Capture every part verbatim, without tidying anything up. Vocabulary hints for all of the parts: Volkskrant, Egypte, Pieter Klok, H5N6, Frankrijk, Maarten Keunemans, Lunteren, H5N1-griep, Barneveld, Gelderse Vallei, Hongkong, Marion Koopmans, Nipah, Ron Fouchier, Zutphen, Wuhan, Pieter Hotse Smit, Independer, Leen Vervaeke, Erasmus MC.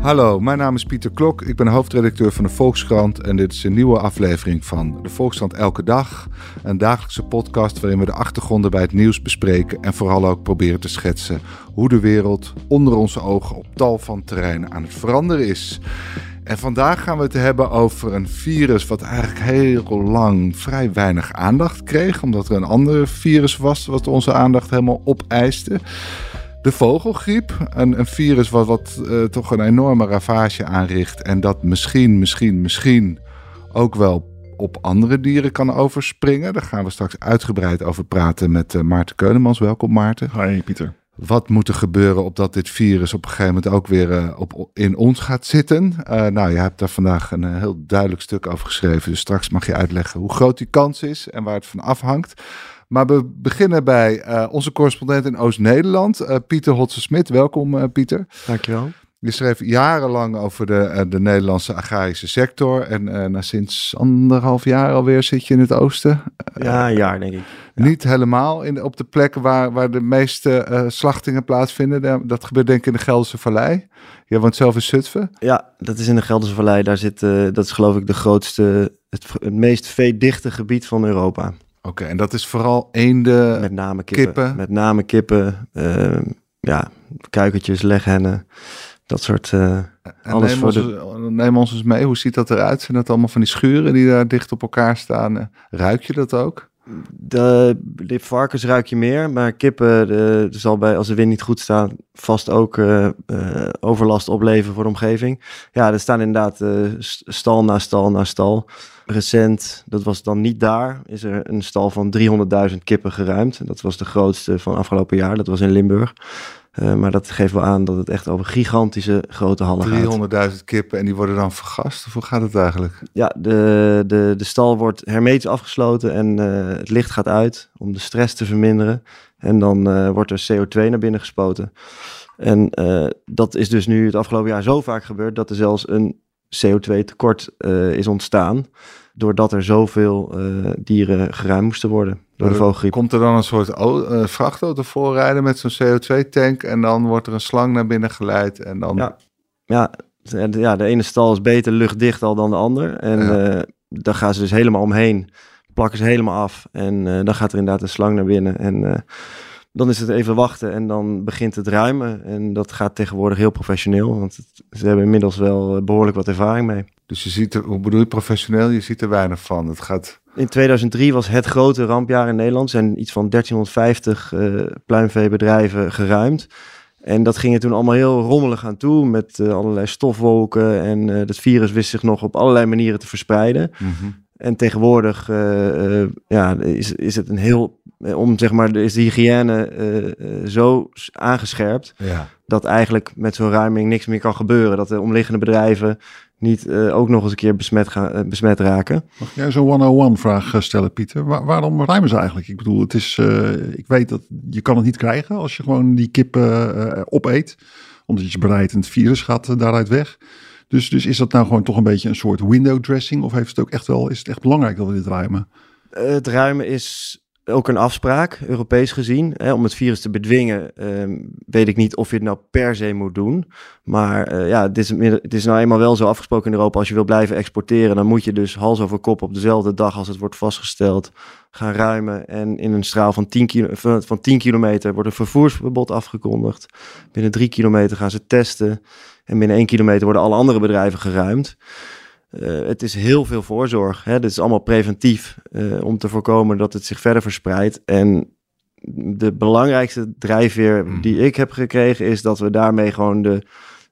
Hallo, mijn naam is Pieter Klok. Ik ben hoofdredacteur van de Volkskrant en dit is een nieuwe aflevering van de Volkskrant Elke Dag. Een dagelijkse podcast waarin we de achtergronden bij het nieuws bespreken en vooral ook proberen te schetsen hoe de wereld onder onze ogen op tal van terreinen aan het veranderen is. En vandaag gaan we het hebben over een virus wat eigenlijk heel lang vrij weinig aandacht kreeg, omdat er een ander virus was wat onze aandacht helemaal opeiste. De vogelgriep, een, een virus wat, wat uh, toch een enorme ravage aanricht en dat misschien, misschien, misschien ook wel op andere dieren kan overspringen. Daar gaan we straks uitgebreid over praten met uh, Maarten Keunemans. Welkom Maarten. Hi Pieter. Wat moet er gebeuren opdat dit virus op een gegeven moment ook weer uh, op, in ons gaat zitten? Uh, nou, je hebt daar vandaag een uh, heel duidelijk stuk over geschreven, dus straks mag je uitleggen hoe groot die kans is en waar het van afhangt. Maar we beginnen bij uh, onze correspondent in Oost-Nederland, uh, Pieter Hotse Smit. Welkom uh, Pieter. Dankjewel. Je schreef jarenlang over de, uh, de Nederlandse agrarische sector. En uh, na sinds anderhalf jaar alweer zit je in het oosten. Uh, ja, een jaar denk ik. Ja. Niet helemaal in, op de plekken waar, waar de meeste uh, slachtingen plaatsvinden. Dat gebeurt denk ik in de Gelderse Vallei. Jij woont zelf in Zutphen. Ja, dat is in de Gelderse Vallei. Daar zit, uh, dat is geloof ik de grootste, het, het meest veedichte gebied van Europa. Oké, okay, en dat is vooral eenden, met name kippen, kippen. Met name kippen, uh, ja, kuikentjes, leghennen, dat soort. Uh, alles neem, voor ons de... eens, neem ons eens mee, hoe ziet dat eruit? Zijn dat allemaal van die schuren die daar dicht op elkaar staan? Ruik je dat ook? De, de varkens ruik je meer, maar kippen de, de zal bij, als de wind niet goed staat, vast ook uh, uh, overlast opleveren voor de omgeving. Ja, er staan inderdaad uh, stal na stal na stal. Recent, dat was dan niet daar, is er een stal van driehonderdduizend kippen geruimd. Dat was de grootste van afgelopen jaar, dat was in Limburg. Uh, maar dat geeft wel aan dat het echt over gigantische grote hallen gaat. driehonderdduizend kippen en die worden dan vergast? Of hoe gaat het eigenlijk? Ja, de, de, de stal wordt hermetisch afgesloten en uh, het licht gaat uit om de stress te verminderen. En dan uh, wordt er C O twee naar binnen gespoten. En uh, dat is dus nu het afgelopen jaar zo vaak gebeurd dat er zelfs een C O twee tekort uh, is ontstaan, doordat er zoveel uh, dieren geruimd moesten worden door de vogelgriep. Komt er dan een soort o- uh, vrachtauto voorrijden met zo'n C O twee tank en dan wordt er een slang naar binnen geleid en dan... Ja, ja, de, ja, de ene stal is beter luchtdicht al dan de ander en ja. uh, daar gaan ze dus helemaal omheen, plakken ze helemaal af en uh, dan gaat er inderdaad een slang naar binnen en... Uh, Dan is het even wachten en dan begint het ruimen. En dat gaat tegenwoordig heel professioneel. Want ze hebben inmiddels wel behoorlijk wat ervaring mee. Dus je ziet er, hoe bedoel je professioneel? Je ziet er weinig van. Het gaat... In tweeduizend drie was het grote rampjaar in Nederland. Er zijn iets van dertienhonderdvijftig uh, pluimveebedrijven geruimd. En dat ging er toen allemaal heel rommelig aan toe. Met uh, allerlei stofwolken. En uh, dat virus wist zich nog op allerlei manieren te verspreiden. Mm-hmm. En tegenwoordig uh, uh, ja, is, is het een heel... Om zeg maar, is de hygiëne uh, uh, zo aangescherpt ja. dat eigenlijk met zo'n ruiming niks meer kan gebeuren. Dat de omliggende bedrijven niet uh, ook nog eens een keer besmet, gaan, uh, besmet raken. Mag jij zo'n honderdéén-vraag stellen, Pieter? Wa- waarom ruimen ze eigenlijk? Ik bedoel, het is, uh, ik weet dat je kan het niet krijgen als je gewoon die kippen uh, opeet. Omdat je ze bereidt en het virus gaat uh, daaruit weg. Dus, dus is dat nou gewoon toch een beetje een soort window dressing? Of heeft het ook echt wel, is het echt belangrijk dat we dit ruimen? Uh, het ruimen is... Ook een afspraak, Europees gezien. Hè, om het virus te bedwingen, um, weet ik niet of je het nou per se moet doen. Maar uh, ja, dit is, het is nou eenmaal wel zo afgesproken in Europa. Als je wil blijven exporteren, dan moet je dus hals over kop op dezelfde dag als het wordt vastgesteld gaan ruimen. En in een straal van tien kilometer wordt een vervoersverbod afgekondigd. Binnen drie kilometer gaan ze testen. En binnen één kilometer worden alle andere bedrijven geruimd. Uh, het is heel veel voorzorg. Hè? Dit is allemaal preventief uh, om te voorkomen dat het zich verder verspreidt. En de belangrijkste drijfveer mm. die ik heb gekregen is dat we daarmee gewoon de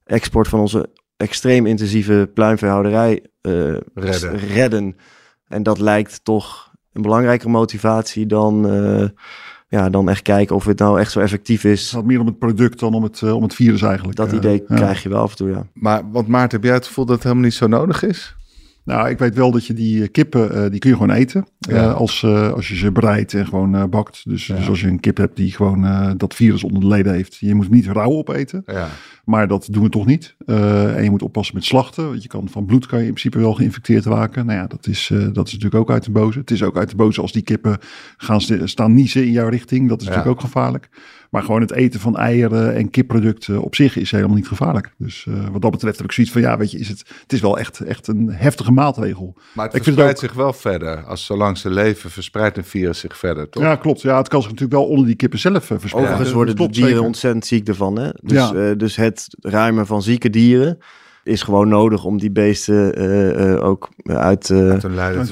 export van onze extreem intensieve pluimveehouderij uh, redden. redden. En dat lijkt toch een belangrijkere motivatie dan... Uh, Ja, dan echt kijken of het nou echt zo effectief is. Het gaat meer om het product dan om het, uh, om het virus eigenlijk. Dat idee ja. krijg je wel af en toe, ja. Maar, want Maarten, heb jij het gevoel dat het helemaal niet zo nodig is? Nou, ik weet wel dat je die kippen, uh, die kun je gewoon eten. Ja. Uh, als, uh, als je ze bereidt en gewoon uh, bakt. Dus, ja. dus als je een kip hebt die gewoon uh, dat virus onder de leden heeft. Je moet hem niet rauw opeten. Ja. Maar dat doen we toch niet. Uh, en je moet oppassen met slachten. Want je kan, van bloed kan je in principe wel geïnfecteerd raken. Nou ja, dat is, uh, dat is natuurlijk ook uit de boze. Het is ook uit de boze als die kippen gaan st- staan niezen in jouw richting. Dat is ja. natuurlijk ook gevaarlijk. Maar gewoon het eten van eieren en kipproducten op zich is helemaal niet gevaarlijk. Dus uh, wat dat betreft heb ik zoiets van, ja, weet je, is het, het is wel echt, echt een heftige maatregel. Maar het ik verspreidt vind het ook... zich wel verder. Als zolang ze leven, verspreidt een virus zich verder, toch? Ja, klopt. Ja, het kan zich natuurlijk wel onder die kippen zelf verspreiden. Overigens ja. worden de dieren zeker. ontzettend ziek ervan. Hè? Dus, ja. uh, dus het ruimen van zieke dieren is gewoon nodig om die beesten uh, uh, ook uit, uh, uit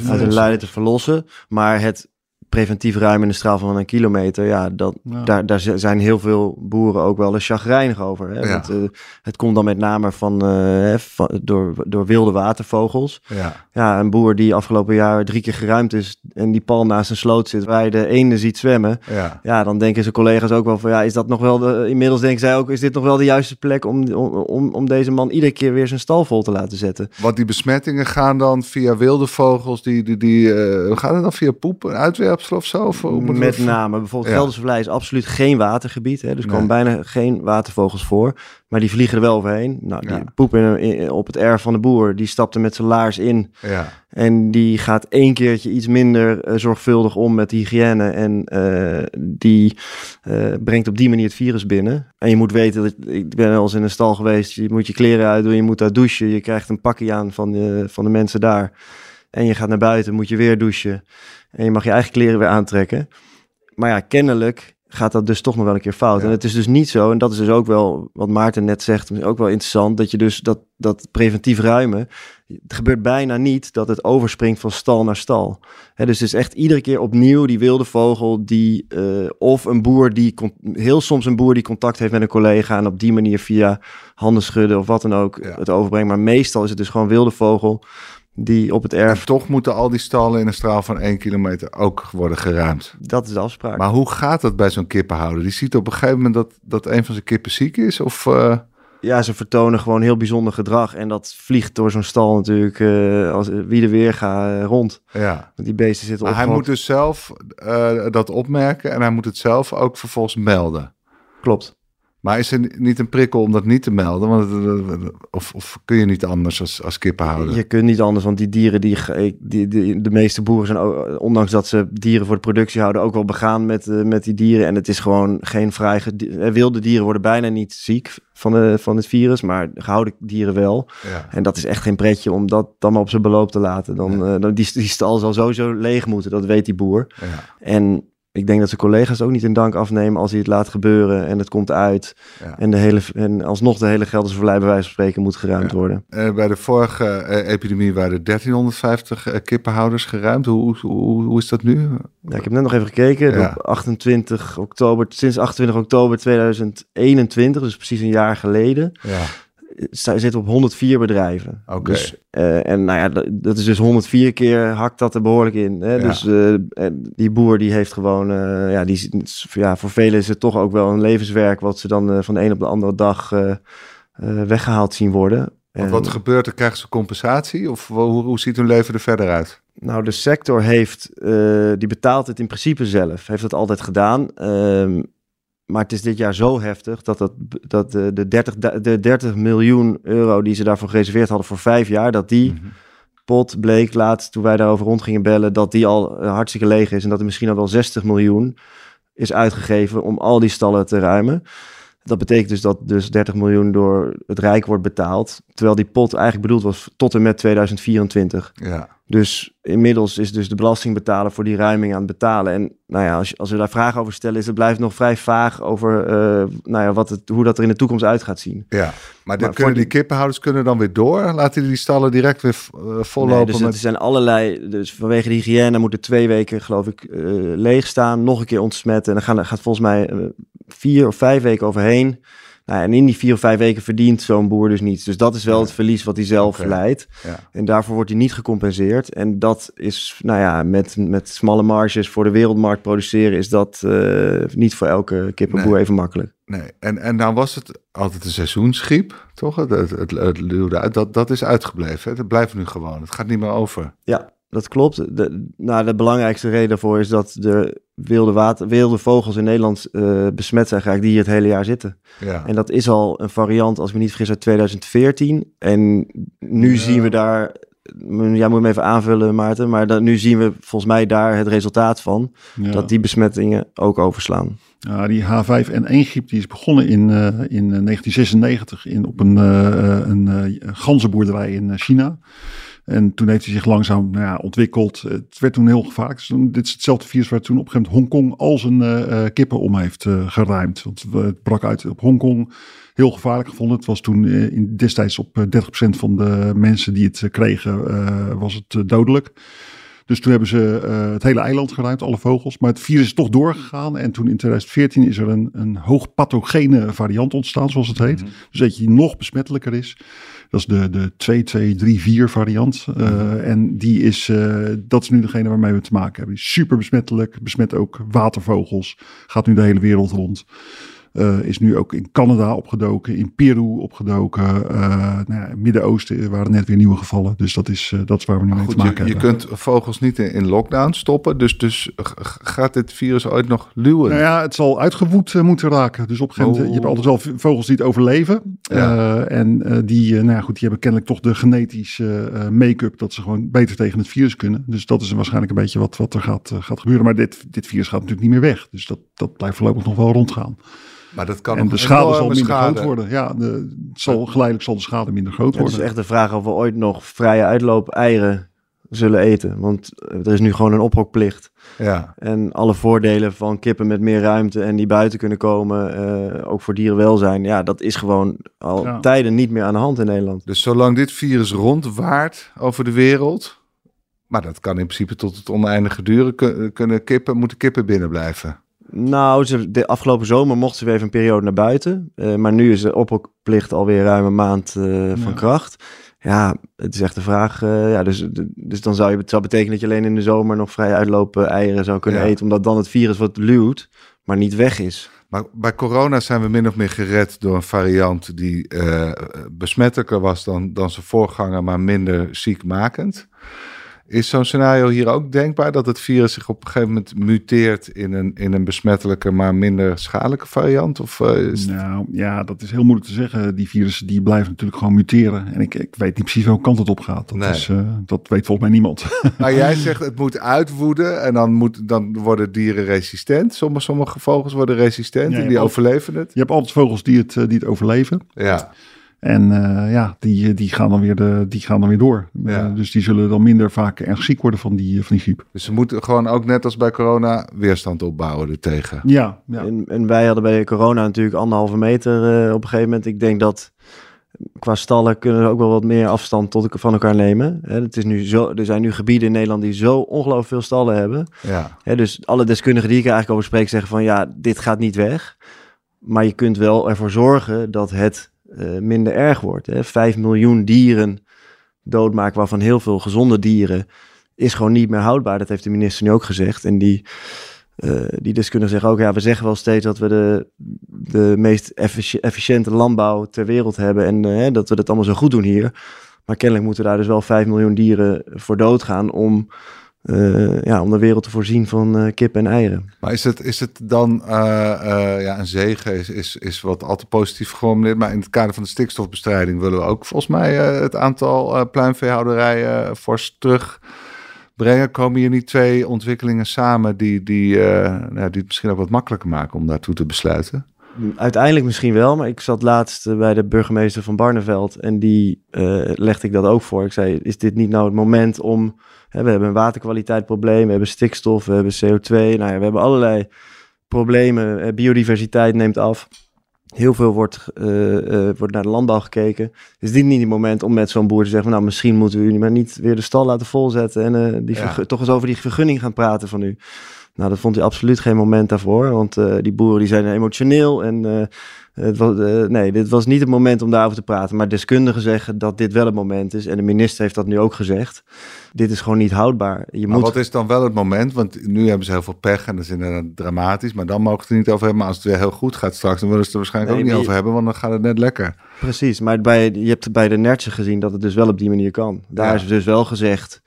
hun lijden te, te verlossen. Maar het preventief ruim in de straal van een kilometer, ja, dat, ja. Daar, daar zijn heel veel boeren ook wel eens chagrijnig over. Hè? Ja. Want, uh, het komt dan met name van, uh, van door, door wilde watervogels. Ja. ja, een boer die afgelopen jaar drie keer geruimd is en die pal naast een sloot zit, waar je de eenden ziet zwemmen. Ja, ja dan denken zijn collega's ook wel van, ja, is dat nog wel de, inmiddels denken zij ook, is dit nog wel de juiste plek om, om, om deze man iedere keer weer zijn stal vol te laten zetten? Want die besmettingen gaan dan via wilde vogels, die, die, die uh, gaan het dan via poep, uitwerp? Of zo, of met name, bijvoorbeeld ja. Gelderse Vallei is absoluut geen watergebied. Hè, dus er nee. komen bijna geen watervogels voor. Maar die vliegen er wel overheen. Nou, die ja. poep in, in, op het erf van de boer. Die stapte met zijn laars in. Ja. En die gaat één keertje iets minder uh, zorgvuldig om met de hygiëne. En uh, die uh, brengt op die manier het virus binnen. En je moet weten, dat ik ben wel eens in een stal geweest. Je moet je kleren uitdoen, je moet daar douchen. Je krijgt een pakje aan van de, van de mensen daar. En je gaat naar buiten, moet je weer douchen. En je mag je eigen kleren weer aantrekken. Maar ja, kennelijk gaat dat dus toch nog wel een keer fout. Ja. En het is dus niet zo, en dat is dus ook wel wat Maarten net zegt, ook wel interessant, dat je dus dat, dat preventief ruimen, het gebeurt bijna niet dat het overspringt van stal naar stal. He, dus het is echt iedere keer opnieuw die wilde vogel, die, uh, of een boer die, heel soms een boer die contact heeft met een collega en op die manier via handen schudden of wat dan ook ja. het overbrengt. Maar meestal is het dus gewoon wilde vogel die op het erf... En toch moeten al die stallen in een straal van één kilometer ook worden geruimd. Dat is de afspraak. Maar hoe gaat dat bij zo'n kippenhouder? Die ziet op een gegeven moment dat, dat een van zijn kippen ziek is? Of, uh... Ja, ze vertonen gewoon heel bijzonder gedrag. En dat vliegt door zo'n stal natuurlijk uh, als wie de weer gaat uh, rond. Ja. Want die beesten zitten op. Hij moet dus zelf uh, dat opmerken en hij moet het zelf ook vervolgens melden. Klopt. Maar is er niet een prikkel om dat niet te melden? Want, of, of kun je niet anders als, als kippenhouder? Je kunt niet anders, want die dieren, die, die, die, de meeste boeren zijn, ook, ondanks dat ze dieren voor de productie houden, ook wel begaan met, met die dieren. En het is gewoon geen vrij... Wilde dieren worden bijna niet ziek van, de, van het virus, maar gehouden dieren wel. Ja. En dat is echt geen pretje om dat dan maar op zijn beloop te laten. Dan, ja. uh, die, die stal zal sowieso leeg moeten, dat weet die boer. Ja. En... ik denk dat zijn collega's ook niet in dank afnemen als hij het laat gebeuren en het komt uit. Ja. En, de hele, en alsnog de hele Gelderse Vallei bij wijze van spreken moet geruimd ja. worden. Uh, bij de vorige uh, epidemie waren er dertienhonderdvijftig uh, kippenhouders geruimd. Hoe, hoe, hoe is dat nu? Ja, ik heb net nog even gekeken. Ja. Op achtentwintig oktober, sinds achtentwintig oktober tweeduizend eenentwintig, dus precies een jaar geleden... Ja. Zij zitten op honderdvier bedrijven. Oké. Okay. Dus, uh, en nou ja, dat, dat is dus honderdvier keer hakt dat er behoorlijk in. Hè? Ja. Dus uh, die boer die heeft gewoon... Uh, ja, die, ja, voor velen is het toch ook wel een levenswerk wat ze dan uh, van de een op de andere dag uh, uh, weggehaald zien worden. Want wat er gebeurt, dan krijgen ze compensatie? Of hoe, hoe ziet hun leven er verder uit? Nou, de sector heeft... Uh, die betaalt het in principe zelf. Heeft dat altijd gedaan. Um, Maar het is dit jaar zo heftig dat, dat, dat de, de, dertig miljoen euro die ze daarvoor gereserveerd hadden voor vijf jaar, dat die mm-hmm. pot bleek laatst toen wij daarover rond gingen bellen, dat die al uh, hartstikke leeg is en dat er misschien al wel zestig miljoen is uitgegeven om al die stallen te ruimen. Dat betekent dus dat dus dertig miljoen door het Rijk wordt betaald, terwijl die pot eigenlijk bedoeld was tot en met tweeduizend vierentwintig. Ja. Dus inmiddels is dus de belastingbetaler voor die ruiming aan het betalen. En nou ja, als, als we daar vragen over stellen, is het blijft nog vrij vaag over uh, nou ja, wat het, hoe dat er in de toekomst uit gaat zien. Ja, maar, maar kunnen voor die... die kippenhouders kunnen dan weer door? Laten die stallen direct weer uh, vollopen? Nee, dus met... het zijn allerlei... Dus vanwege de hygiëne moeten twee weken, geloof ik, uh, leeg staan. Nog een keer ontsmetten. En dan gaan, gaat volgens mij uh, vier of vijf weken overheen Nou, en in die vier of vijf weken verdient zo'n boer dus niets. Dus dat is wel ja. het verlies wat hij zelf okay. leidt. Ja. En daarvoor wordt hij niet gecompenseerd. En dat is, nou ja, met, met smalle marges voor de wereldmarkt produceren... is dat uh, niet voor elke kippenboer nee. even makkelijk. Nee, en, en nou was het altijd een seizoensgriep, toch? Het, het, het, het luwde uit. Dat, dat is uitgebleven. Hè? Dat blijft nu gewoon. Het gaat niet meer over. Ja, dat klopt. De, nou, de belangrijkste reden daarvoor is dat de wilde, water, wilde vogels in Nederland uh, besmet zijn geraakt die hier het hele jaar zitten. Ja. En dat is al een variant, als we niet vergis, uit tweeduizend veertien. En nu ja. zien we daar... Jij ja, moet me even aanvullen, Maarten. Maar dat, nu zien we volgens mij daar het resultaat van. Ja. Dat die besmettingen ook overslaan. Ja, die H vijf N één griep die is begonnen in, uh, in negentien zesennegentig in, op een, uh, een uh, ganzenboerderij in China. En toen heeft hij zich langzaam nou ja, ontwikkeld. Het werd toen heel gevaarlijk. Dus toen, dit is hetzelfde virus waar toen op een gegeven moment Hongkong al zijn uh, kippen om heeft uh, geruimd. Want het brak uit op Hongkong. Heel gevaarlijk gevonden. Het was toen uh, in, destijds op uh, dertig procent van de mensen die het kregen uh, was het uh, dodelijk. Dus toen hebben ze uh, het hele eiland geruimd, alle vogels. Maar het virus is toch doorgegaan. En toen in tweeduizend veertien is er een, een hoogpathogene variant ontstaan, zoals het heet. Mm-hmm. Dus dat je die nog besmettelijker is. Dat is de, de twee twee drie vier variant. Uh, mm-hmm. En die is, uh, dat is nu degene waarmee we te maken hebben. Die is super besmettelijk. Besmet ook watervogels. Gaat nu de hele wereld rond. Uh, is nu ook in Canada opgedoken, in Peru opgedoken, uh, nou ja, Midden-Oosten waren net weer nieuwe gevallen. Dus dat is, uh, dat is waar we nu mee te maken hebben. Je kunt vogels niet in, in lockdown stoppen, dus, dus g- gaat dit virus ooit nog luwen? Nou ja, het zal uitgewoed uh, moeten raken. Dus op een gegeven moment, oh. je hebt altijd wel vogels die het overleven. Ja. Uh, en uh, die, uh, nou ja, goed, die hebben kennelijk toch de genetische uh, make-up dat ze gewoon beter tegen het virus kunnen. Dus dat is waarschijnlijk een beetje wat, wat er gaat, uh, gaat gebeuren. Maar dit, dit virus gaat natuurlijk niet meer weg, dus dat, dat blijft voorlopig nog wel rondgaan. Maar dat kan en de schade zal minder schade. groot worden. Ja, de, zal, geleidelijk zal de schade minder groot worden. Het is echt de vraag of we ooit nog vrije uitloop eieren zullen eten. Want er is nu gewoon een ophokplicht. Ja. En alle voordelen van kippen met meer ruimte en die buiten kunnen komen, uh, ook voor dierenwelzijn. Ja, dat is gewoon al ja. tijden niet meer aan de hand in Nederland. Dus zolang dit virus rondwaart over de wereld, maar dat kan in principe tot het oneindige duren, kunnen kippen, moeten kippen binnen blijven. Nou, ze, de afgelopen zomer mochten ze weer even een periode naar buiten. Uh, maar nu is de ophokplicht alweer ruim een maand uh, van ja. kracht. Ja, het is echt de vraag. Uh, ja, dus, de, dus dan zou je, het zou betekenen dat je alleen in de zomer nog vrij uitlopen eieren zou kunnen ja. eten. Omdat dan het virus wat luwt, maar niet weg is. Maar bij corona zijn we min of meer gered door een variant die uh, besmettelijker was dan, dan zijn voorganger, maar minder ziekmakend. Is zo'n scenario hier ook denkbaar dat het virus zich op een gegeven moment muteert in een, in een besmettelijke, maar minder schadelijke variant? Of, uh, is nou het... ja, dat is heel moeilijk te zeggen. Die virussen die blijven natuurlijk gewoon muteren. En ik, ik weet niet precies welke kant het op gaat. Dat, nee. is, uh, dat weet volgens mij niemand. Maar jij zegt het moet uitwoeden en dan, moet, dan worden dieren resistent. Sommige, sommige vogels worden resistent ja, en die overleven het. Je hebt altijd vogels die het, die het overleven. Ja. En uh, ja, die, die, gaan dan weer de, die gaan dan weer door. Ja. Uh, dus die zullen dan minder vaak erg ziek worden van die, van die griep. Dus ze moeten gewoon ook net als bij corona weerstand opbouwen ertegen. Ja. ja. En, en wij hadden bij corona natuurlijk anderhalve meter uh, op een gegeven moment. Ik denk dat qua stallen kunnen we ook wel wat meer afstand tot, van elkaar nemen. He, het is nu zo, er zijn nu gebieden in Nederland die zo ongelooflijk veel stallen hebben. Ja. He, dus alle deskundigen die ik er eigenlijk over spreek zeggen van ja, dit gaat niet weg. Maar je kunt wel ervoor zorgen dat het Uh, minder erg wordt. Hè. Vijf miljoen dieren doodmaken, waarvan heel veel gezonde dieren, is gewoon niet meer houdbaar. Dat heeft de minister nu ook gezegd. En die, uh, die deskundigen zeggen ook, ja, we zeggen wel steeds dat we de, de meest effici- efficiënte landbouw ter wereld hebben en uh, dat we dat allemaal zo goed doen hier. Maar kennelijk moeten daar dus wel vijf miljoen dieren voor doodgaan om Uh, ja, om de wereld te voorzien van uh, kip en eieren. Maar is het, is het dan uh, uh, ja, een zegen, is, is, is wat altijd positief geformuleerd. Maar in het kader van de stikstofbestrijding willen we ook volgens mij uh, het aantal uh, pluimveehouderijen uh, fors terugbrengen. Komen hier niet twee ontwikkelingen samen die, die, uh, nou, die het misschien ook wat makkelijker maken om daartoe te besluiten? Uiteindelijk misschien wel, maar ik zat laatst bij de burgemeester van Barneveld en die uh, legde ik dat ook voor. Ik zei, is dit niet nou het moment om, hè, we hebben een waterkwaliteitprobleem, we hebben stikstof, we hebben C O twee, nou ja, we hebben allerlei problemen. Biodiversiteit neemt af, heel veel wordt, uh, uh, wordt naar de landbouw gekeken. Is dit niet het moment om met zo'n boer te zeggen, nou misschien moeten we u maar niet weer de stal laten volzetten en uh, die ja. vergu- toch eens over die vergunning gaan praten van u. Nou, dat vond hij absoluut geen moment daarvoor. Want uh, die boeren die zijn emotioneel. En uh, het was, uh, nee, dit was niet het moment om daarover te praten. Maar deskundigen zeggen dat dit wel het moment is. En de minister heeft dat nu ook gezegd. Dit is gewoon niet houdbaar. Je maar moet... wat is dan wel het moment? Want nu hebben ze heel veel pech en dat is inderdaad dramatisch. Maar dan mogen ze het er niet over hebben. Maar als het weer heel goed gaat straks, dan willen ze het er waarschijnlijk nee, ook niet je... over hebben. Want dan gaat het net lekker. Precies, maar bij, je hebt bij de Nertse gezien dat het dus wel op die manier kan. Daar ja. is dus wel gezegd.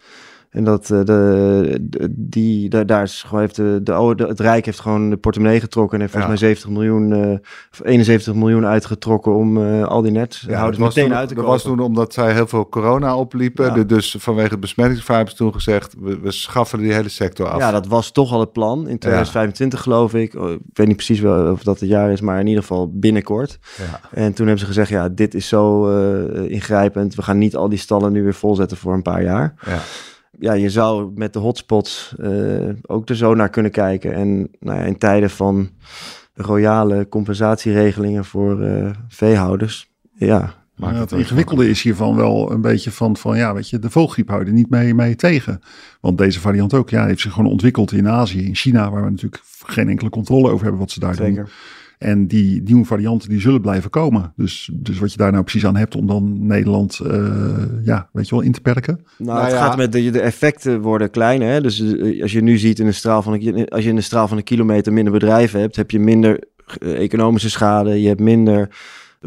En dat uh, de, die, daar, daar is gewoon heeft de, de, de, het Rijk heeft gewoon de portemonnee getrokken en heeft volgens ja. mij zeventig miljoen, uh, of eenenzeventig miljoen uitgetrokken om uh, al die net ja, houders meteen toen, uit te komen. Dat was toen omdat zij heel veel corona opliepen. Ja. De, dus vanwege het besmettingsgevaar hebben ze toen gezegd, we, we schaffen die hele sector af. Ja, dat was toch al het plan in twintig vijfentwintig ja. geloof ik. Ik weet niet precies wel of dat het jaar is, maar in ieder geval binnenkort. Ja. En toen hebben ze gezegd, ja, dit is zo uh, ingrijpend. We gaan niet al die stallen nu weer volzetten voor een paar jaar. Ja. Ja, je zou met de hotspots uh, ook er zo naar kunnen kijken. En nou ja, in tijden van royale compensatieregelingen voor uh, veehouders, ja. Maar ja, het ingewikkelde is hiervan wel een beetje van, van ja, weet je, de vogelgriep houden niet mee, mee tegen. Want deze variant ook, ja, heeft zich gewoon ontwikkeld in Azië, in China, waar we natuurlijk geen enkele controle over hebben wat ze daar Zeker. doen. En die nieuwe varianten die zullen blijven komen. Dus, dus wat je daar nou precies aan hebt om dan Nederland uh, ja, weet je wel, in te perken. Nou, nou het ja. gaat met de, de effecten worden kleiner. Hè? Dus als je nu ziet in een straal van een, als je in een straal van een kilometer minder bedrijven hebt, heb je minder economische schade, je hebt minder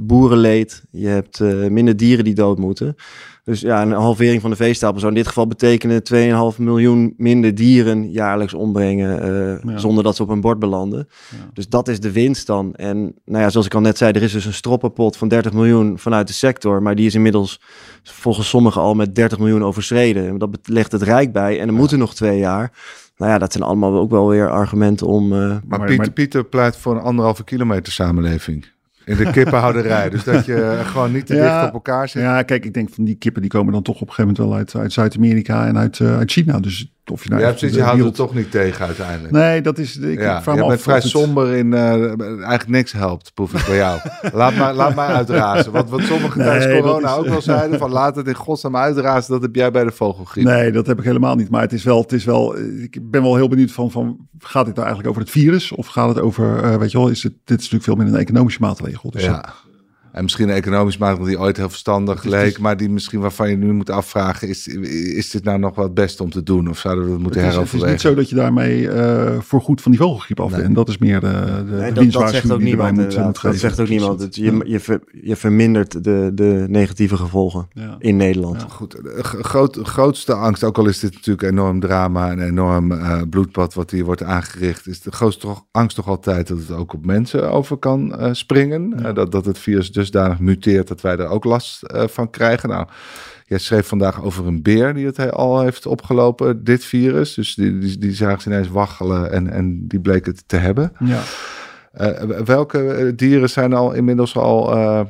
boerenleed, je hebt uh, minder dieren die dood moeten. Dus ja, een halvering van de veestapel zou in dit geval betekenen twee komma vijf miljoen minder dieren jaarlijks ombrengen uh, ja. zonder dat ze op een bord belanden. Ja. Dus dat is de winst dan. En nou ja, zoals ik al net zei, er is dus een stroppenpot van dertig miljoen vanuit de sector, maar die is inmiddels volgens sommigen al met dertig miljoen overschreden. Dat legt het Rijk bij en er ja. moeten nog twee jaar. Nou ja, dat zijn allemaal ook wel weer argumenten om... Uh, maar Pieter, Pieter pleit voor een anderhalve kilometer samenleving. In de kippenhouderij. Dus dat je gewoon niet te ja, dicht op elkaar zit. Ja, kijk, ik denk van die kippen die komen dan toch op een gegeven moment wel uit, uit Zuid-Amerika en uit, uh, uit China. Dus of je nou... Ja, precies, je houdt het toch niet tegen uiteindelijk. Nee, dat is... Ik ja, vraag je me bent af, vrij het... somber in... Uh, eigenlijk niks helpt, proef ik bij jou. laat, maar, laat maar uitrazen. Want wat sommigen tijdens nee, corona is, ook wel zeiden van laat het in godsnaam uitrazen, dat heb jij bij de vogelgriep. Nee, dat heb ik helemaal niet. Maar het is wel... Het is wel ik ben wel heel benieuwd van, van gaat dit nou eigenlijk over het virus? Of gaat het over... Uh, weet je wel, is het, dit is natuurlijk veel meer een economische maatregel. Dus ja. ja. En misschien een economisch maatregel die ooit heel verstandig dus, leek, dus, maar die misschien waarvan je nu moet afvragen, is, is dit nou nog wel het beste om te doen? Of zouden we het moeten het is, heroverwegen? Het is niet zo dat je daarmee uh, voor goed van die vogelgriep af bent. Nee. Dat is meer de, de nee, dat, dat zegt ook die niemand, moet, uh, moet Dat zegt ook niemand. Het, je, je, ver, je vermindert de, de negatieve gevolgen ja. in Nederland. Ja. Goed, groot, grootste angst, ook al is dit natuurlijk enorm drama en enorm uh, bloedbad wat hier wordt aangericht, is de grootste angst toch altijd dat het ook op mensen over kan uh, springen. Ja. Uh, dat, dat het virus dus daarna muteert dat wij er ook last uh, van krijgen. Nou, jij schreef vandaag over een beer die het al heeft opgelopen, dit virus. Dus die, die, die zagen ze ineens waggelen en, en die bleek het te hebben. Ja. Uh, welke dieren zijn al inmiddels al uh,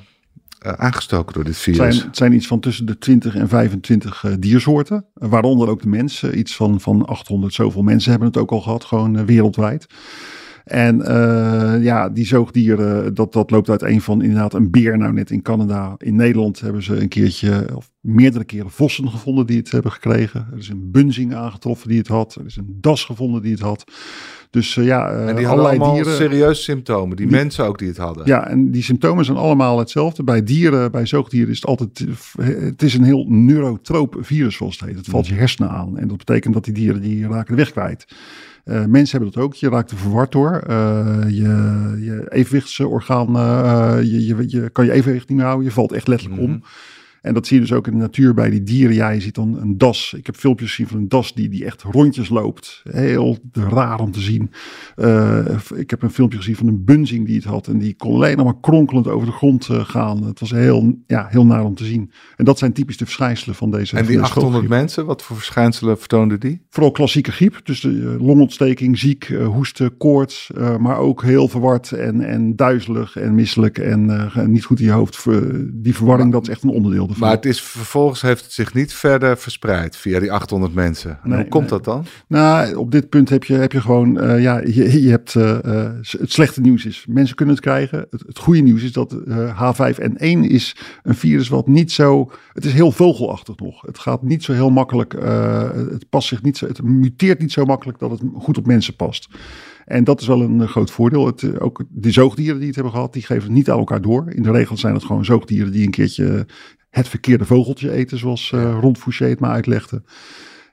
uh, aangestoken door dit virus? Het zijn, het zijn iets van tussen de twintig en vijfentwintig uh, diersoorten, waaronder ook de mensen. Iets van, van achthonderd zoveel mensen hebben het ook al gehad, gewoon uh, wereldwijd. En uh, ja, die zoogdieren, dat, dat loopt uiteen van inderdaad een beer nou net in Canada. In Nederland hebben ze een keertje of meerdere keren vossen gevonden die het hebben gekregen. Er is een bunzing aangetroffen die het had. Er is een das gevonden die het had. Dus uh, ja, uh, en die hadden allemaal dieren, serieus symptomen, die, die mensen ook die het hadden. Ja, en die symptomen zijn allemaal hetzelfde. Bij dieren, bij zoogdieren is het altijd, het is een heel neurotroop virus zoals het heet. Het valt je hersenen aan en dat betekent dat die dieren die raken de weg kwijt. Uh, mensen hebben dat ook. Je raakt er verward door. Uh, je, je evenwichtsorgaan, uh, je, je, je kan je evenwicht niet meer houden. Je valt echt letterlijk mm-hmm. om. En dat zie je dus ook in de natuur bij die dieren. Ja, je ziet dan een das. Ik heb filmpjes gezien van een das die, die echt rondjes loopt. Heel raar om te zien. Uh, ik heb een filmpje gezien van een bunzing die het had. En die kon alleen maar kronkelend over de grond uh, gaan. Het was heel, ja, heel naar om te zien. En dat zijn typisch de verschijnselen van deze... En die achthonderd mensen, wat voor verschijnselen vertoonden die? Vooral klassieke griep. Dus de, uh, longontsteking, ziek, uh, hoesten, koorts. Uh, maar ook heel verward en, en duizelig en misselijk. En uh, niet goed in je hoofd. Uh, die verwarring, dat is echt een onderdeel. komt. Van... Maar het is, vervolgens heeft het zich niet verder verspreid via die achthonderd mensen. En nee, hoe komt nee. dat dan? Nou, op dit punt heb je, heb je gewoon... Uh, ja, je, je hebt, uh, uh, het slechte nieuws is, mensen kunnen het krijgen. Het, het goede nieuws is dat uh, H vijf N één is een virus wat niet zo... Het is heel vogelachtig nog. Het gaat niet zo heel makkelijk. Uh, het past zich niet zo, het muteert niet zo makkelijk dat het goed op mensen past. En dat is wel een groot voordeel. Het, ook de zoogdieren die het hebben gehad, die geven het niet aan elkaar door. In de regel zijn het gewoon zoogdieren die een keertje het verkeerde vogeltje eten, zoals uh, Ron Fouchier het maar uitlegde.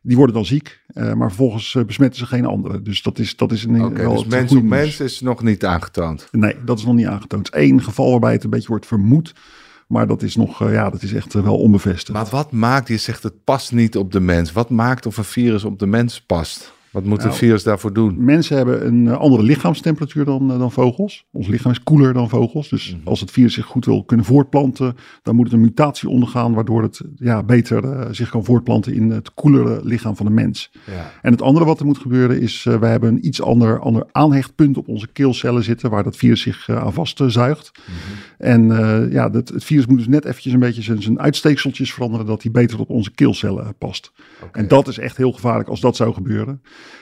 Die worden dan ziek, uh, maar vervolgens uh, besmetten ze geen anderen. Dus dat is, dat is een okay, wel dus mens op mens is nog niet aangetoond? Nee, dat is nog niet aangetoond. Het is één geval waarbij het een beetje wordt vermoed. Maar dat is nog, uh, ja, dat is echt uh, wel onbevestigd. Maar wat maakt, je zegt het past niet op de mens. Wat maakt of een virus op de mens past? Wat moet nou, een virus daarvoor doen? Mensen hebben een andere lichaamstemperatuur dan, dan vogels. Ons lichaam is koeler dan vogels. Dus mm-hmm. als het virus zich goed wil kunnen voortplanten, dan moet het een mutatie ondergaan, waardoor het ja, beter uh, zich kan voortplanten in het koelere lichaam van de mens. Ja. En het andere wat er moet gebeuren is, uh, wij hebben een iets ander, ander aanhechtpunt op onze keelcellen zitten, waar dat virus zich uh, aan vastzuigt. Mm-hmm. En uh, ja, dat, het virus moet dus net eventjes een beetje zijn, zijn uitsteekseltjes veranderen, dat die beter op onze keelcellen past. Okay. En dat is echt heel gevaarlijk als dat zou gebeuren.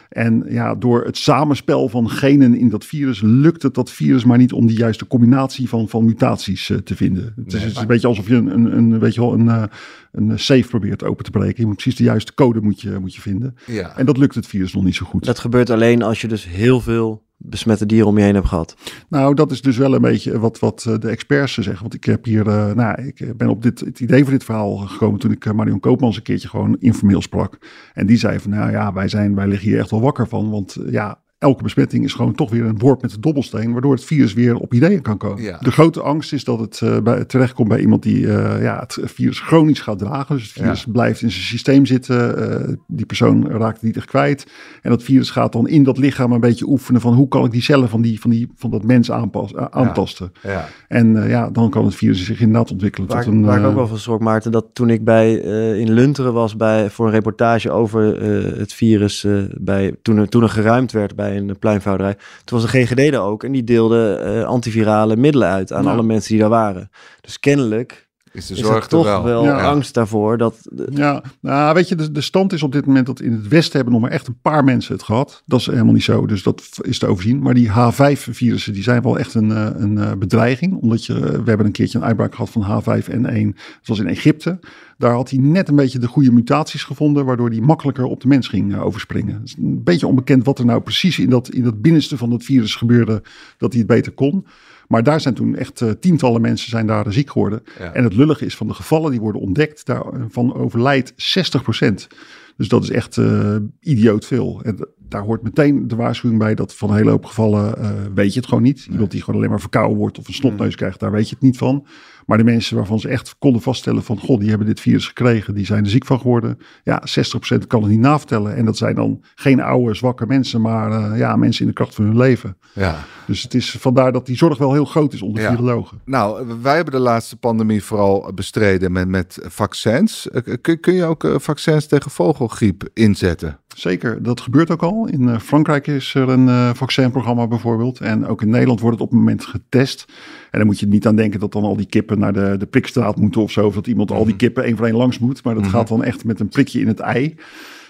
En ja, door het samenspel van genen in dat virus lukt het dat virus maar niet om die juiste combinatie van, van mutaties uh, te vinden. Het nee, is, het is een beetje alsof je een, een, een, weet je wel, een, uh, een safe probeert open te breken. Je moet precies de juiste code moet je, moet je vinden. Ja. En dat lukt het virus nog niet zo goed. Dat gebeurt alleen als je dus heel veel besmette dieren om je heen hebt gehad. Nou, dat is dus wel een beetje wat, wat de experts zeggen. Want ik heb hier, uh, nou, ik ben op dit, het idee voor dit verhaal gekomen toen ik Marion Koopmans een keertje gewoon informeel sprak. En die zei van, nou ja, wij, zijn, wij liggen hier echt wel wakker van. Want uh, ja, elke besmetting is gewoon toch weer een woord met de dobbelsteen, waardoor het virus weer op ideeën kan komen. Ja. De grote angst is dat het uh, bij, terechtkomt bij iemand die uh, ja, het virus chronisch gaat dragen. Dus het virus ja. blijft in zijn systeem zitten. Uh, die persoon raakt het niet echt kwijt. En dat virus gaat dan in dat lichaam een beetje oefenen van hoe kan ik die cellen van, die, van, die, van dat mens aanpas, uh, aantasten. Ja. Ja. En uh, ja, dan kan het virus zich inderdaad ontwikkelen. Waar, tot een, waar uh, ik ook wel van schrok, Maarten, dat toen ik bij, uh, in Lunteren was bij, voor een reportage over uh, het virus, uh, bij, toen, er, toen er geruimd werd bij een pluimveehouderij. Toen was de G G D er ook en die deelde uh, antivirale middelen uit aan nou. alle mensen die daar waren. Dus kennelijk is, de zorg is er toch er wel, wel ja. angst daarvoor. Dat de... Ja, nou, weet je, de, de stand is op dit moment dat in het Westen hebben nog maar echt een paar mensen het gehad. Dat is helemaal niet zo, dus dat is te overzien. Maar die H vijf virussen, die zijn wel echt een, een bedreiging. Omdat je, we hebben een keertje een uitbraak gehad van H vijf N één, dat was in Egypte. Daar had hij net een beetje de goede mutaties gevonden, waardoor hij makkelijker op de mens ging uh, overspringen. Het is een beetje onbekend wat er nou precies in dat, in dat binnenste van dat virus gebeurde, dat hij het beter kon. Maar daar zijn toen echt uh, tientallen mensen zijn daar ziek geworden. Ja. En het lullige is van de gevallen die worden ontdekt, daarvan overlijdt zestig procent. Dus dat is echt uh, idioot veel. En daar hoort meteen de waarschuwing bij dat van een hele hoop gevallen uh, weet je het gewoon niet. Nee. Iemand die gewoon alleen maar verkouden wordt of een snotneus nee. krijgt, daar weet je het niet van. Maar de mensen waarvan ze echt konden vaststellen van, god, die hebben dit virus gekregen, die zijn er ziek van geworden. Ja, zestig procent kan het niet navertellen. En dat zijn dan geen oude, zwakke mensen, maar uh, ja, mensen in de kracht van hun leven. Ja. Dus het is vandaar dat die zorg wel heel groot is onder ja. virologen. Nou, wij hebben de laatste pandemie vooral bestreden met, met vaccins. Kun, kun je ook vaccins tegen vogelgriep inzetten? Zeker, dat gebeurt ook al. In uh, Frankrijk is er een uh, vaccinprogramma bijvoorbeeld. En ook in Nederland wordt het op het moment getest. En dan moet je niet aan denken dat dan al die kippen naar de, de prikstraat moeten of zo. Of dat iemand al die kippen één voor één langs moet. Maar dat mm-hmm. gaat dan echt met een prikje in het ei.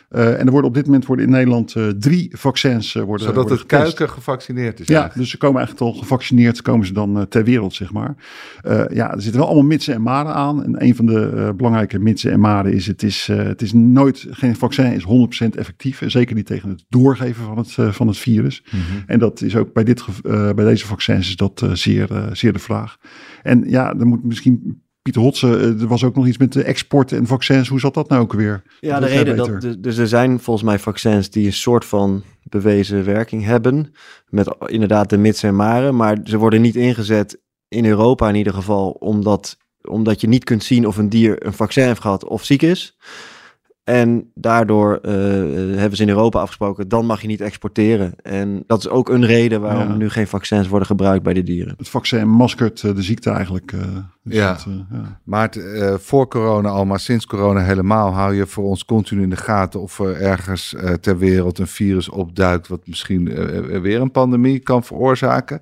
Uh, en er worden op dit moment worden in Nederland uh, drie vaccins uh, worden Zodat worden het kuiken gevaccineerd is. Ja, eigenlijk. Dus ze komen eigenlijk al gevaccineerd, komen ze dan uh, ter wereld, zeg maar. Uh, ja, er zitten wel allemaal mitsen en maden aan. En een van de uh, belangrijke mitsen en maden is, het is, uh, het is nooit, geen vaccin is honderd procent effectief. Zeker niet tegen het doorgeven van het, uh, van het virus. Mm-hmm. En dat is ook bij, dit, uh, bij deze vaccins is dat uh, zeer, uh, zeer de vraag. En ja, er moet misschien... Pieter Hotse, er was ook nog iets met de export en vaccins. Hoe zat dat nou ook weer? Ja, dat de reden dat... Dus er zijn volgens mij vaccins die een soort van bewezen werking hebben. Met inderdaad de mits en maren. Maar ze worden niet ingezet in Europa in ieder geval. Omdat, omdat je niet kunt zien of een dier een vaccin heeft gehad of ziek is. En daardoor uh, hebben ze in Europa afgesproken, dan mag je niet exporteren. En dat is ook een reden waarom ja. nu geen vaccins worden gebruikt bij de dieren. Het vaccin maskert de ziekte eigenlijk. Uh, dus ja. Dat, uh, ja. Maar t, uh, voor corona al, maar sinds corona helemaal, hou je voor ons continu in de gaten of er ergens uh, ter wereld een virus opduikt wat misschien uh, weer een pandemie kan veroorzaken.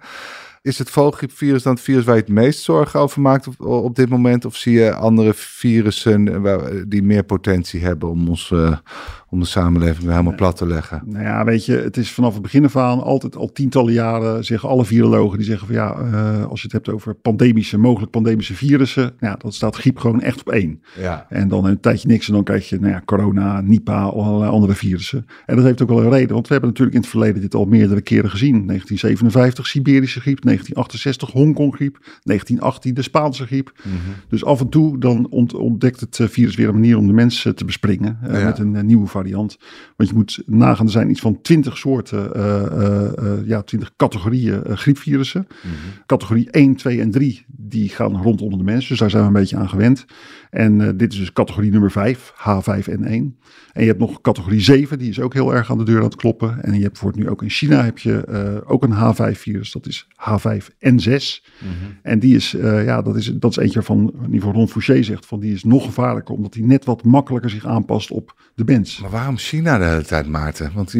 Is het vogelgriepvirus dan het virus waar je het meest zorgen over maakt op, op dit moment? Of zie je andere virussen waar, die meer potentie hebben om, ons, uh, om de samenleving weer helemaal plat te leggen? Nou ja, weet je, het is vanaf het begin af aan altijd al tientallen jaren zeggen alle virologen die zeggen van ja, uh, als je het hebt over pandemische, mogelijk pandemische virussen, ja, dan staat griep gewoon echt op één. Ja. En dan een tijdje niks en dan krijg je nou ja, corona, Nipah, allerlei andere virussen. En dat heeft ook wel een reden, want we hebben natuurlijk in het verleden dit al meerdere keren gezien. negentien zevenenvijftig Siberische griep, negentien achtenzestig Hongkong-griep, negentien achttien de Spaanse griep. Mm-hmm. Dus af en toe dan ontdekt het virus weer een manier om de mensen te bespringen uh, ja. met een uh, nieuwe variant. Want je moet nagaan, er zijn iets van twintig soorten, uh, uh, uh, ja, twintig categorieën uh, griepvirussen. Mm-hmm. Categorie één, twee en drie, die gaan rond onder de mensen. Dus daar zijn we een beetje aan gewend. En uh, dit is dus categorie nummer vijf, H vijf N één. En je hebt nog categorie zeven, die is ook heel erg aan de deur aan het kloppen. En je hebt voor het nu ook in China heb je uh, ook een H vijf virus, dat is H vijf N zes. Mm-hmm. En die is, uh, ja, dat is, dat is eentje van, in ieder geval Ron Fouchier zegt, van die is nog gevaarlijker, omdat die net wat makkelijker zich aanpast op de mens. Maar waarom China de hele tijd, Maarten? Want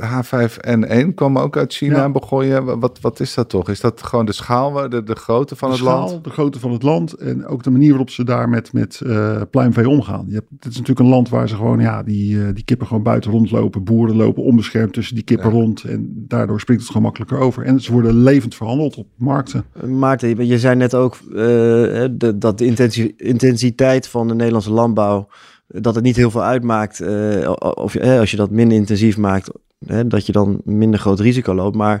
H vijf N één kwam ook uit China ja. en begon je, wat, wat is dat toch? Is dat gewoon de schaal, de, de grootte van de het schaal, land? De grootte van het land en ook de manier waarop ze daar met, met uh, pluimvee omgaan. Je hebt, dit is natuurlijk een land waar ze gewoon, ja, die, uh, die kippen gewoon buiten rondlopen, boeren lopen onbeschermd tussen die kippen ja. rond en daardoor springt het gewoon makkelijker over. En ze worden levend verhandeld op markten. Maarten, je zei net ook uh, de, dat de intensi- intensiteit van de Nederlandse landbouw, dat het niet heel veel uitmaakt. Uh, of, uh, als je dat minder intensief maakt, uh, dat je dan minder groot risico loopt. Maar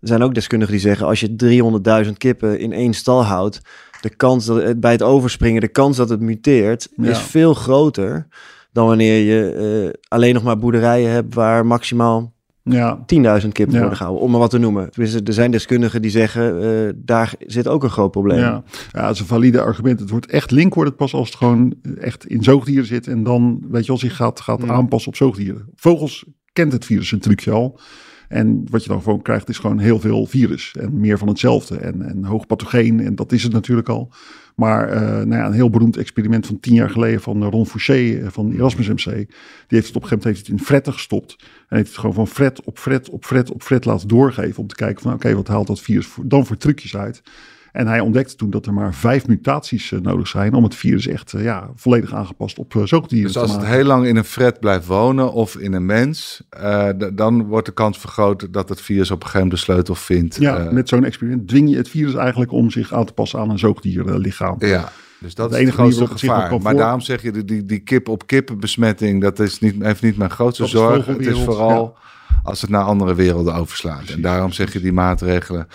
er zijn ook deskundigen die zeggen, als je driehonderdduizend kippen in één stal houdt, de kans dat het, bij het overspringen, de kans dat het muteert, ja. is veel groter dan wanneer je uh, alleen nog maar boerderijen hebt waar maximaal ja. tienduizend kippen ja. worden gehouden, om maar wat te noemen. Er zijn deskundigen die zeggen, uh, daar zit ook een groot probleem. Ja. ja, dat is een valide argument. Het wordt echt link, wordt het pas als het gewoon echt in zoogdieren zit en dan, weet je, als hij gaat, gaat ja. aanpassen op zoogdieren. Vogels kent het virus een trucje al. En wat je dan gewoon krijgt is gewoon heel veel virus en meer van hetzelfde en, en hoog pathogeen en dat is het natuurlijk al. Maar uh, nou ja, een heel beroemd experiment van tien jaar geleden van Ron Fouchier van Erasmus M C. Die heeft het op een gegeven moment heeft het in fretten gestopt. En heeft het gewoon van fret op fret op fret op fret laten doorgeven. Om te kijken van oké, okay, wat haalt dat virus voor, dan voor trucjes uit. En hij ontdekte toen dat er maar vijf mutaties uh, nodig zijn om het virus echt uh, ja, volledig aangepast op uh, zoogdieren dus te maken. Dus als het heel lang in een fret blijft wonen of in een mens, uh, d- dan wordt de kans vergroot dat het virus op een gegeven moment de sleutel vindt. Ja, uh, met zo'n experiment dwing je het virus eigenlijk om zich aan te passen aan een zoogdierlichaam. Ja. Dus dat de is het grootste gevaar. Maar voor. daarom zeg je, die, die kip op kip besmetting, dat is niet, heeft niet mijn grootste dat zorg. Is het is vooral ja. als het naar andere werelden overslaat. Precies. En daarom zeg je die maatregelen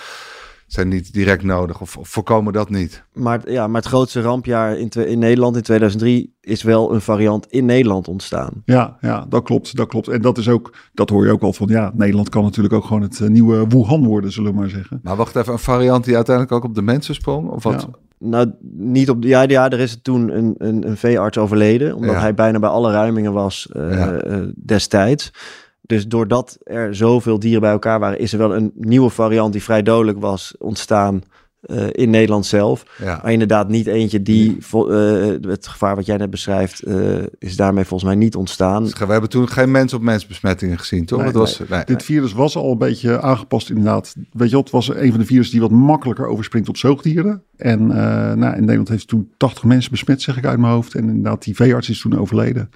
zijn niet direct nodig of, of voorkomen dat niet. Maar, ja, maar het grootste rampjaar in, te, in Nederland in tweeduizend drie is wel een variant in Nederland ontstaan. Ja, ja, dat klopt, dat klopt. En dat is ook, dat hoor je ook al van, ja, Nederland kan natuurlijk ook gewoon het nieuwe Wuhan worden, zullen we maar zeggen. Maar wacht even, een variant die uiteindelijk ook op de mensen sprong? Of wat? Ja. Nou, niet op de, ja, ja, er is toen een, een, een veearts overleden, omdat ja. hij bijna bij alle ruimingen was uh, ja. uh, destijds. Dus doordat er zoveel dieren bij elkaar waren, is er wel een nieuwe variant die vrij dodelijk was ontstaan uh, in Nederland zelf. Ja. Maar inderdaad niet eentje die, vo- uh, het gevaar wat jij net beschrijft, uh, is daarmee volgens mij niet ontstaan. We hebben toen geen mens-op-mens besmettingen gezien, toch? Nee, het was, nee, nee, dit nee. virus was al een beetje aangepast inderdaad. Weet je wat, het was een van de virussen die wat makkelijker overspringt op zoogdieren. En uh, nou, in Nederland heeft toen tachtig mensen besmet, zeg ik uit mijn hoofd. En inderdaad, die veearts is toen overleden.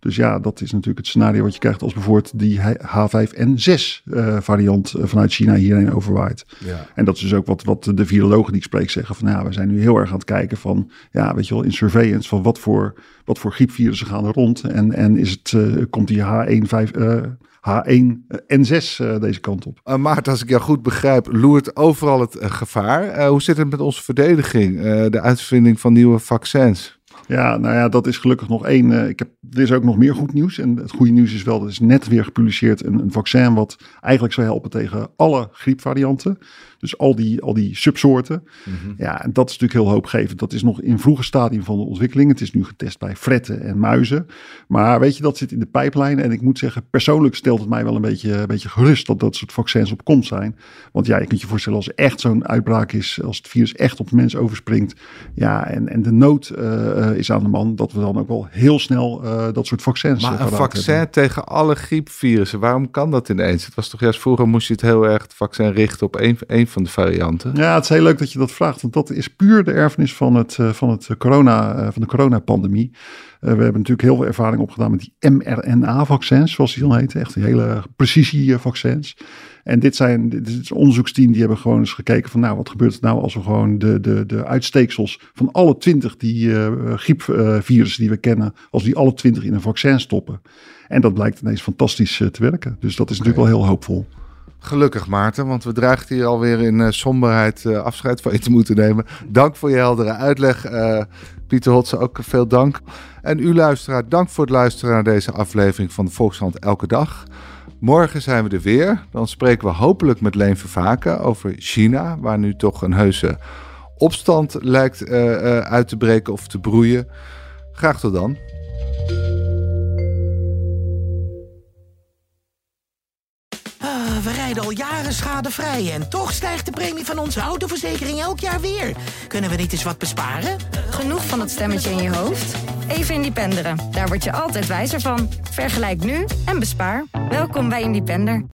Dus ja, dat is natuurlijk het scenario wat je krijgt als bijvoorbeeld die H vijf N zes uh, variant uh, vanuit China hierheen overwaait. Ja. En dat is dus ook wat, wat de virologen die ik spreek zeggen van ja, we zijn nu heel erg aan het kijken van ja, weet je wel, in surveillance van wat voor, wat voor griepvirussen gaan er rond en, en is het, uh, komt die H één N zes uh, deze kant op. Uh, Maarten, als ik jou goed begrijp, loert overal het uh, gevaar. Uh, hoe zit het met onze verdediging, uh, de uitvinding van nieuwe vaccins? Ja, nou ja, dat is gelukkig nog één. Uh, ik heb, er is ook nog meer goed nieuws. En het goede nieuws is wel, er is net weer gepubliceerd een, een vaccin wat eigenlijk zou helpen tegen alle griepvarianten. Dus al die, al die subsoorten. Mm-hmm. Ja, en dat is natuurlijk heel hoopgevend. Dat is nog in vroege stadium van de ontwikkeling. Het is nu getest bij fretten en muizen. Maar weet je, dat zit in de pijplijn. En ik moet zeggen, persoonlijk stelt het mij wel een beetje, een beetje gerust dat dat soort vaccins op komst zijn. Want ja, je kunt je voorstellen als er echt zo'n uitbraak is, als het virus echt op mens overspringt. Ja, en, en de nood uh, is aan de man, dat we dan ook wel heel snel uh, dat soort vaccins maar een vaccin hebben. Tegen alle griepvirussen, waarom kan dat ineens? Het was toch juist vroeger moest je het heel erg, het vaccin richten op één, één van de varianten? Ja, het is heel leuk dat je dat vraagt, want dat is puur de erfenis van, het, van, het corona, van de coronapandemie. Uh, we hebben natuurlijk heel veel ervaring opgedaan met die em R N A-vaccins, zoals die dan heten. Echt hele precisie-vaccins. En dit zijn, dit is een onderzoeksteam, die hebben gewoon eens gekeken van, nou, wat gebeurt er nou als we gewoon de, de, de uitsteeksels van alle twintig die uh, griepvirussen die we kennen, als die alle twintig in een vaccin stoppen. En dat blijkt ineens fantastisch uh, te werken. Dus dat is okay. natuurlijk wel heel hoopvol. Gelukkig, Maarten, want we dreigden hier alweer in uh, somberheid uh, afscheid van je te moeten nemen. Dank voor je heldere uitleg, uh, Pieter Hotse, ook veel dank. En u luisteraar, dank voor het luisteren naar deze aflevering van de Volkskrant Elke Dag. Morgen zijn we er weer. Dan spreken we hopelijk met Leen Vervaeke over China, waar nu toch een heuse opstand lijkt uh, uh, uit te breken of te broeien. Graag tot dan. We rijden al jaren schadevrij en toch stijgt de premie van onze autoverzekering elk jaar weer. Kunnen we niet eens wat besparen? Genoeg van dat stemmetje in je hoofd? Even Independeren. Daar word je altijd wijzer van. Vergelijk nu en bespaar. Welkom bij Independer.